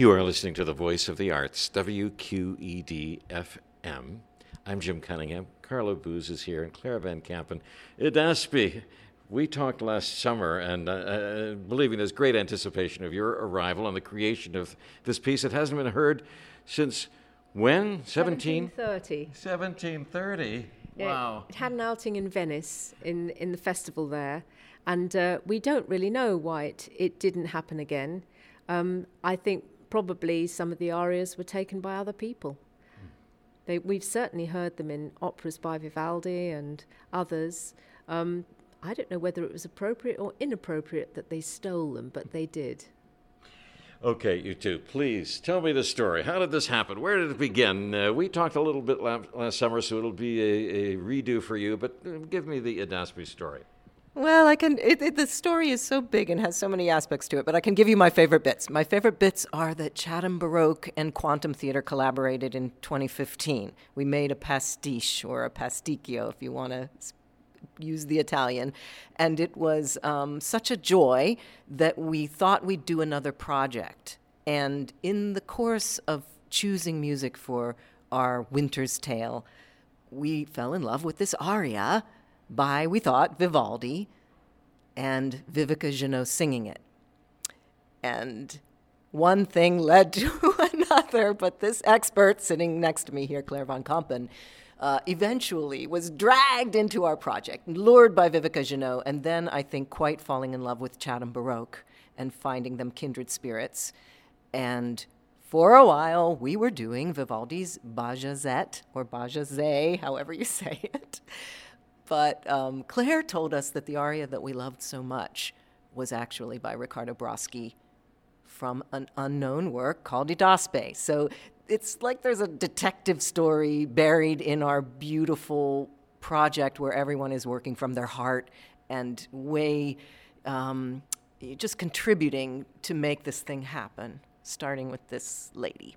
You are listening to The Voice of the Arts, WQED FM. I'm Jim Cunningham. Carla Boos is here, and Claire Van Kampen. Idaspe, we talked last summer, and believing there's great anticipation of your arrival and the creation of this piece that hasn't been heard since when? 1730. 1730. Yeah, wow. It had an outing in Venice, in the festival there, and we don't really know why it didn't happen again. I think probably some of the arias were taken by other people. We've certainly heard them in operas by Vivaldi and others. I don't know whether it was appropriate or inappropriate that they stole them, but they did. Okay, you two, please tell me the story. How did this happen? Where did it begin? We talked a little bit last summer, so it'll be a redo for you, but give me the Idaspe story. Well, I can. The story is so big and has so many aspects to it, but I can give you my favorite bits. My favorite bits are that Chatham Baroque and Quantum Theater collaborated in 2015. We made a pastiche, or a pasticcio, if you want to use the Italian, and it was such a joy that we thought we'd do another project. And in the course of choosing music for our Winter's Tale, we fell in love with this aria by, we thought, Vivaldi, and Vivica Genaux singing it. And one thing led to another, but this expert sitting next to me here, Claire Van Kampen, eventually was dragged into our project, lured by Vivica Genaux, and then I think quite falling in love with Chatham Baroque and finding them kindred spirits. And for a while, we were doing Vivaldi's Bajazet, or Bajazet, however you say it. But Claire told us that the aria that we loved so much was actually by Riccardo Broschi from an unknown work called Idaspe. So it's like there's a detective story buried in our beautiful project where everyone is working from their heart and just contributing to make this thing happen, starting with this lady.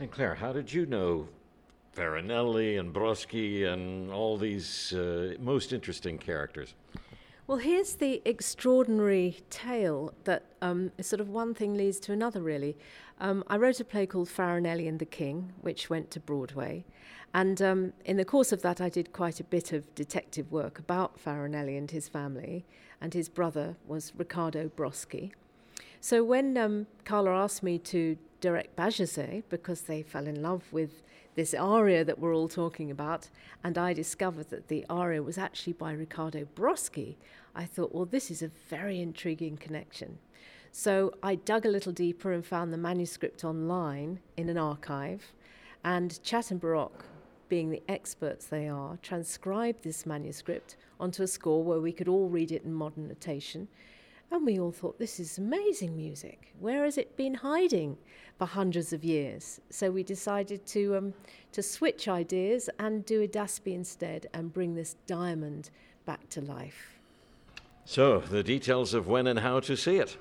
And Claire, how did you know Farinelli and Broschi and all these most interesting characters? Well, here's the extraordinary tale that sort of one thing leads to another, really. I wrote a play called Farinelli and the King, which went to Broadway. And in the course of that, I did quite a bit of detective work about Farinelli and his family, and his brother was Riccardo Broschi. So when Carla asked me to direct Bajazet, because they fell in love with this aria that we're all talking about, and I discovered that the aria was actually by Riccardo Broschi, I thought, well, this is a very intriguing connection. So I dug a little deeper and found the manuscript online in an archive, and Chatham Baroque, being the experts they are, transcribed this manuscript onto a score where we could all read it in modern notation. And we all thought, this is amazing music. Where has it been hiding for hundreds of years? So we decided to switch ideas and do Idaspe instead and bring this diamond back to life. So the details of when and how to see it.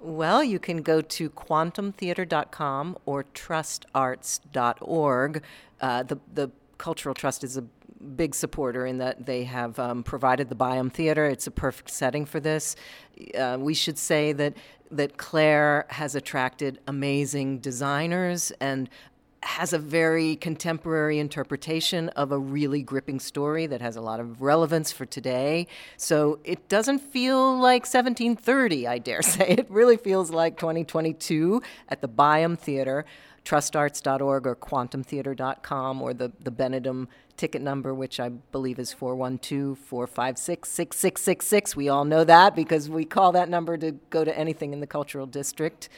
Well, you can go to quantumtheatre.com or trustarts.org. The Cultural Trust is a big supporter in that they have provided the Byham Theater. It's a perfect setting for this. We should say that Claire has attracted amazing designers and has a very contemporary interpretation of a really gripping story that has a lot of relevance for today. So it doesn't feel like 1730, I dare say. It really feels like 2022 at the Byham Theater. trustarts.org or quantumtheatre.com, or the Benedum ticket number, which I believe is 412-456-6666. We all know that because we call that number to go to anything in the cultural district.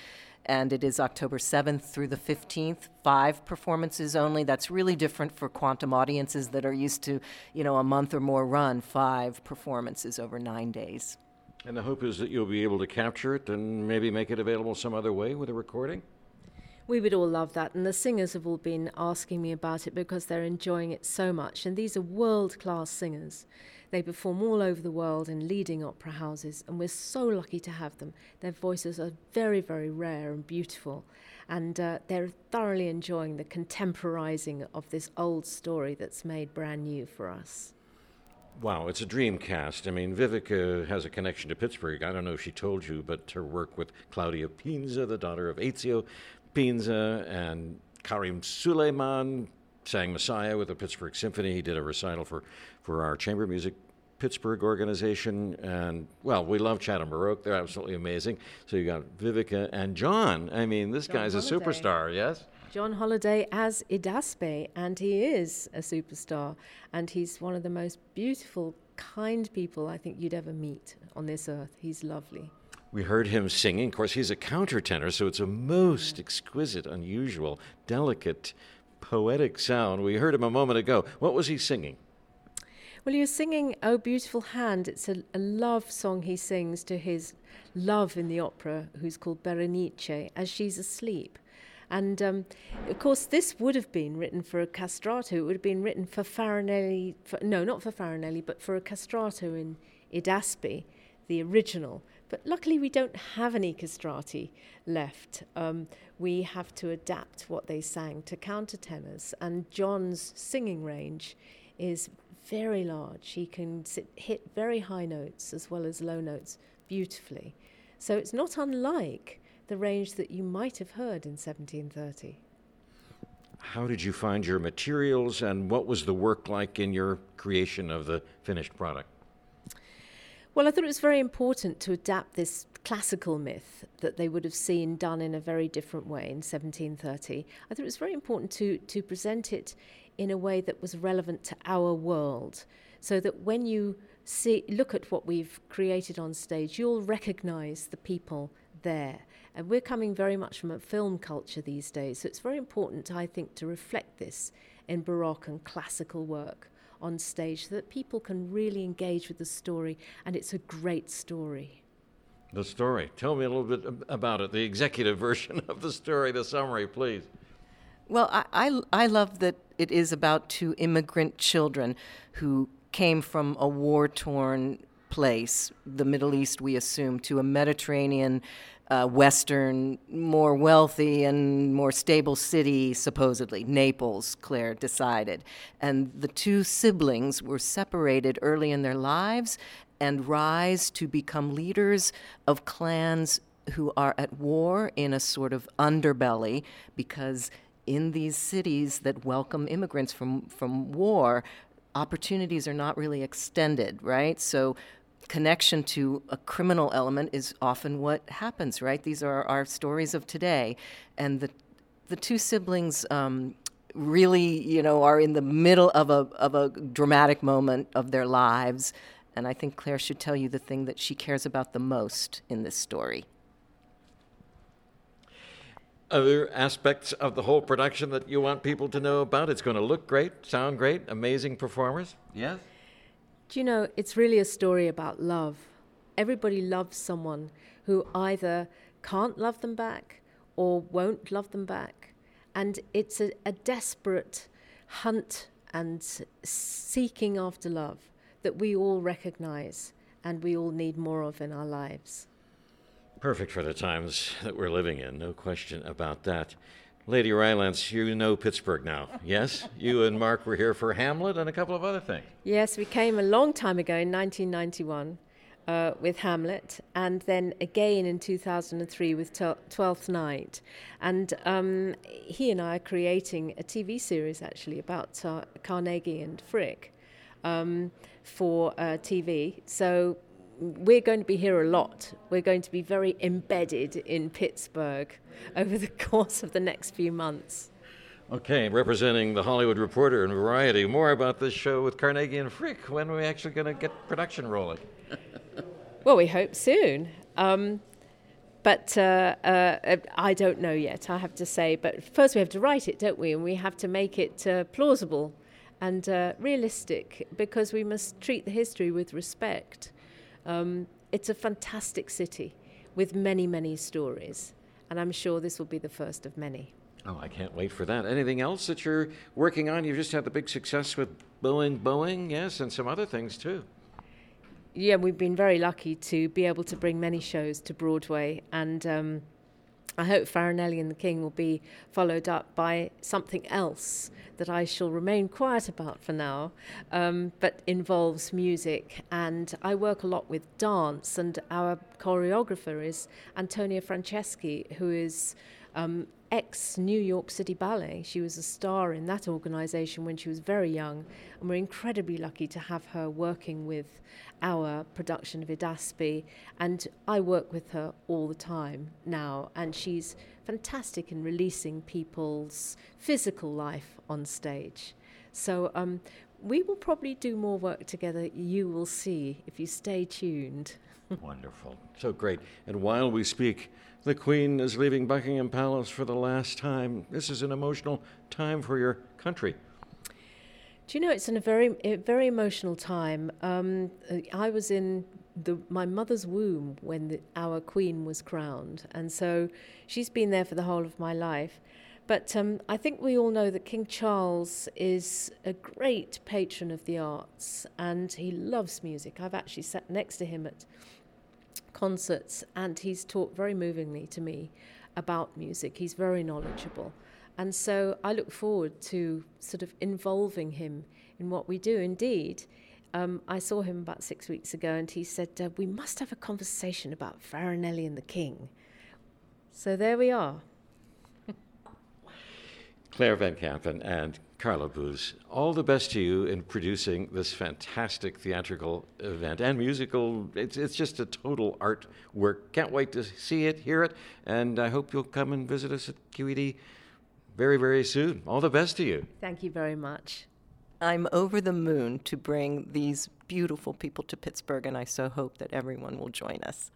And it is October 7th through the 15th, 5 performances only. That's really different for Quantum audiences that are used to, a month or more run, 5 performances over 9 days. And the hope is that you'll be able to capture it and maybe make it available some other way with a recording? We would all love that, and the singers have all been asking me about it because they're enjoying it so much, and these are world-class singers. They perform all over the world in leading opera houses, and we're so lucky to have them. Their voices are very, very rare and beautiful, and they're thoroughly enjoying the contemporising of this old story that's made brand new for us. Wow, it's a dream cast. I mean, Vivica has a connection to Pittsburgh. I don't know if she told you, but her work with Claudia Pinza, the daughter of Ezio Pinza, and Karim Suleyman, sang Messiah with the Pittsburgh Symphony. He did a recital for our Chamber Music Pittsburgh organization, and, well, we love Chatham Baroque. They're absolutely amazing. So you got Vivica and John. I mean, this guy's a superstar, yes? John Holiday as Idaspe, and he is a superstar, and he's one of the most beautiful, kind people I think you'd ever meet on this earth. He's lovely. We heard him singing. Of course, he's a countertenor, so it's a most exquisite, unusual, delicate, poetic sound. We heard him a moment ago. What was he singing? Well, he was singing "Oh Beautiful Hand." It's a love song he sings to his love in the opera, who's called Berenice, as she's asleep. And, of course, this would have been written for a castrato. It would have been written for Farinelli. Not for Farinelli, but for a castrato in Idaspe, the original. But luckily we don't have any castrati left. We have to adapt what they sang to countertenors. And John's singing range is very large. He can hit very high notes as well as low notes beautifully. So it's not unlike the range that you might have heard in 1730. How did you find your materials, and what was the work like in your creation of the finished product? Well, I thought it was very important to adapt this classical myth that they would have seen done in a very different way in 1730. I thought it was very important to present it in a way that was relevant to our world, so that when you look at what we've created on stage, you'll recognize the people there. And we're coming very much from a film culture these days, so it's very important, I think, to reflect this in Baroque and classical work on stage so that people can really engage with the story, and it's a great story. The story. Tell me a little bit about it, the executive version of the story, the summary, please. Well, I love that it is about two immigrant children who came from a war-torn place, the Middle East, we assume, to a Mediterranean, Western, more wealthy and more stable city, supposedly, Naples, Claire decided. And the two siblings were separated early in their lives and rise to become leaders of clans who are at war in a sort of underbelly, because in these cities that welcome immigrants from war, opportunities are not really extended, right? So connection to a criminal element is often what happens, right? These are our stories of today. And the two siblings really, are in the middle of a dramatic moment of their lives. And I think Claire should tell you the thing that she cares about the most in this story. Other aspects of the whole production that you want people to know about? It's going to look great, sound great, amazing performers. Yes? Do you know, it's really a story about love. Everybody loves someone who either can't love them back or won't love them back. And it's a desperate hunt and seeking after love that we all recognize and we all need more of in our lives. Perfect for the times that we're living in, no question about that. Lady Rylance, you know Pittsburgh now, yes? You and Mark were here for Hamlet and a couple of other things. Yes, we came a long time ago in 1991 with Hamlet, and then again in 2003 with Twelfth Night. And he and I are creating a TV series, actually, about Carnegie and Frick for TV. So we're going to be here a lot. We're going to be very embedded in Pittsburgh over the course of the next few months. Okay, representing the Hollywood Reporter and Variety, more about this show with Carnegie and Frick. When are we actually going to get production rolling? Well, we hope soon. But I don't know yet, I have to say. But first we have to write it, don't we? And we have to make it plausible and realistic, because we must treat the history with respect. It's a fantastic city with many, many stories, and I'm sure this will be the first of many. Oh, I can't wait for that. Anything else that you're working on? You've just had the big success with Boeing Boeing, yes, and some other things too. Yeah, we've been very lucky to be able to bring many shows to Broadway, and I hope Farinelli and the King will be followed up by something else that I shall remain quiet about for now, but involves music. And I work a lot with dance, and our choreographer is Antonia Franceschi, who is ex-New York City Ballet. She was a star in that organisation when she was very young, and we're incredibly lucky to have her working with our production of Idaspe, and I work with her all the time now, and she's fantastic in releasing people's physical life on stage. So we will probably do more work together, you will see, if you stay tuned. Wonderful. So great. And while we speak, the Queen is leaving Buckingham Palace for the last time. This is an emotional time for your country. Do you know, it's a very emotional time. I was in my mother's womb when our Queen was crowned, and so she's been there for the whole of my life. But I think we all know that King Charles is a great patron of the arts, and he loves music. I've actually sat next to him at concerts, and he's talked very movingly to me about music. He's very knowledgeable. And so I look forward to sort of involving him in what we do. Indeed, I saw him about 6 weeks ago, and he said, we must have a conversation about Farinelli and the King. So there we are. Claire Van Kampen and Carla Boos, all the best to you in producing this fantastic theatrical event and musical. It's just a total art work. Can't wait to see it, hear it, and I hope you'll come and visit us at QED very, very soon. All the best to you. Thank you very much. I'm over the moon to bring these beautiful people to Pittsburgh, and I so hope that everyone will join us.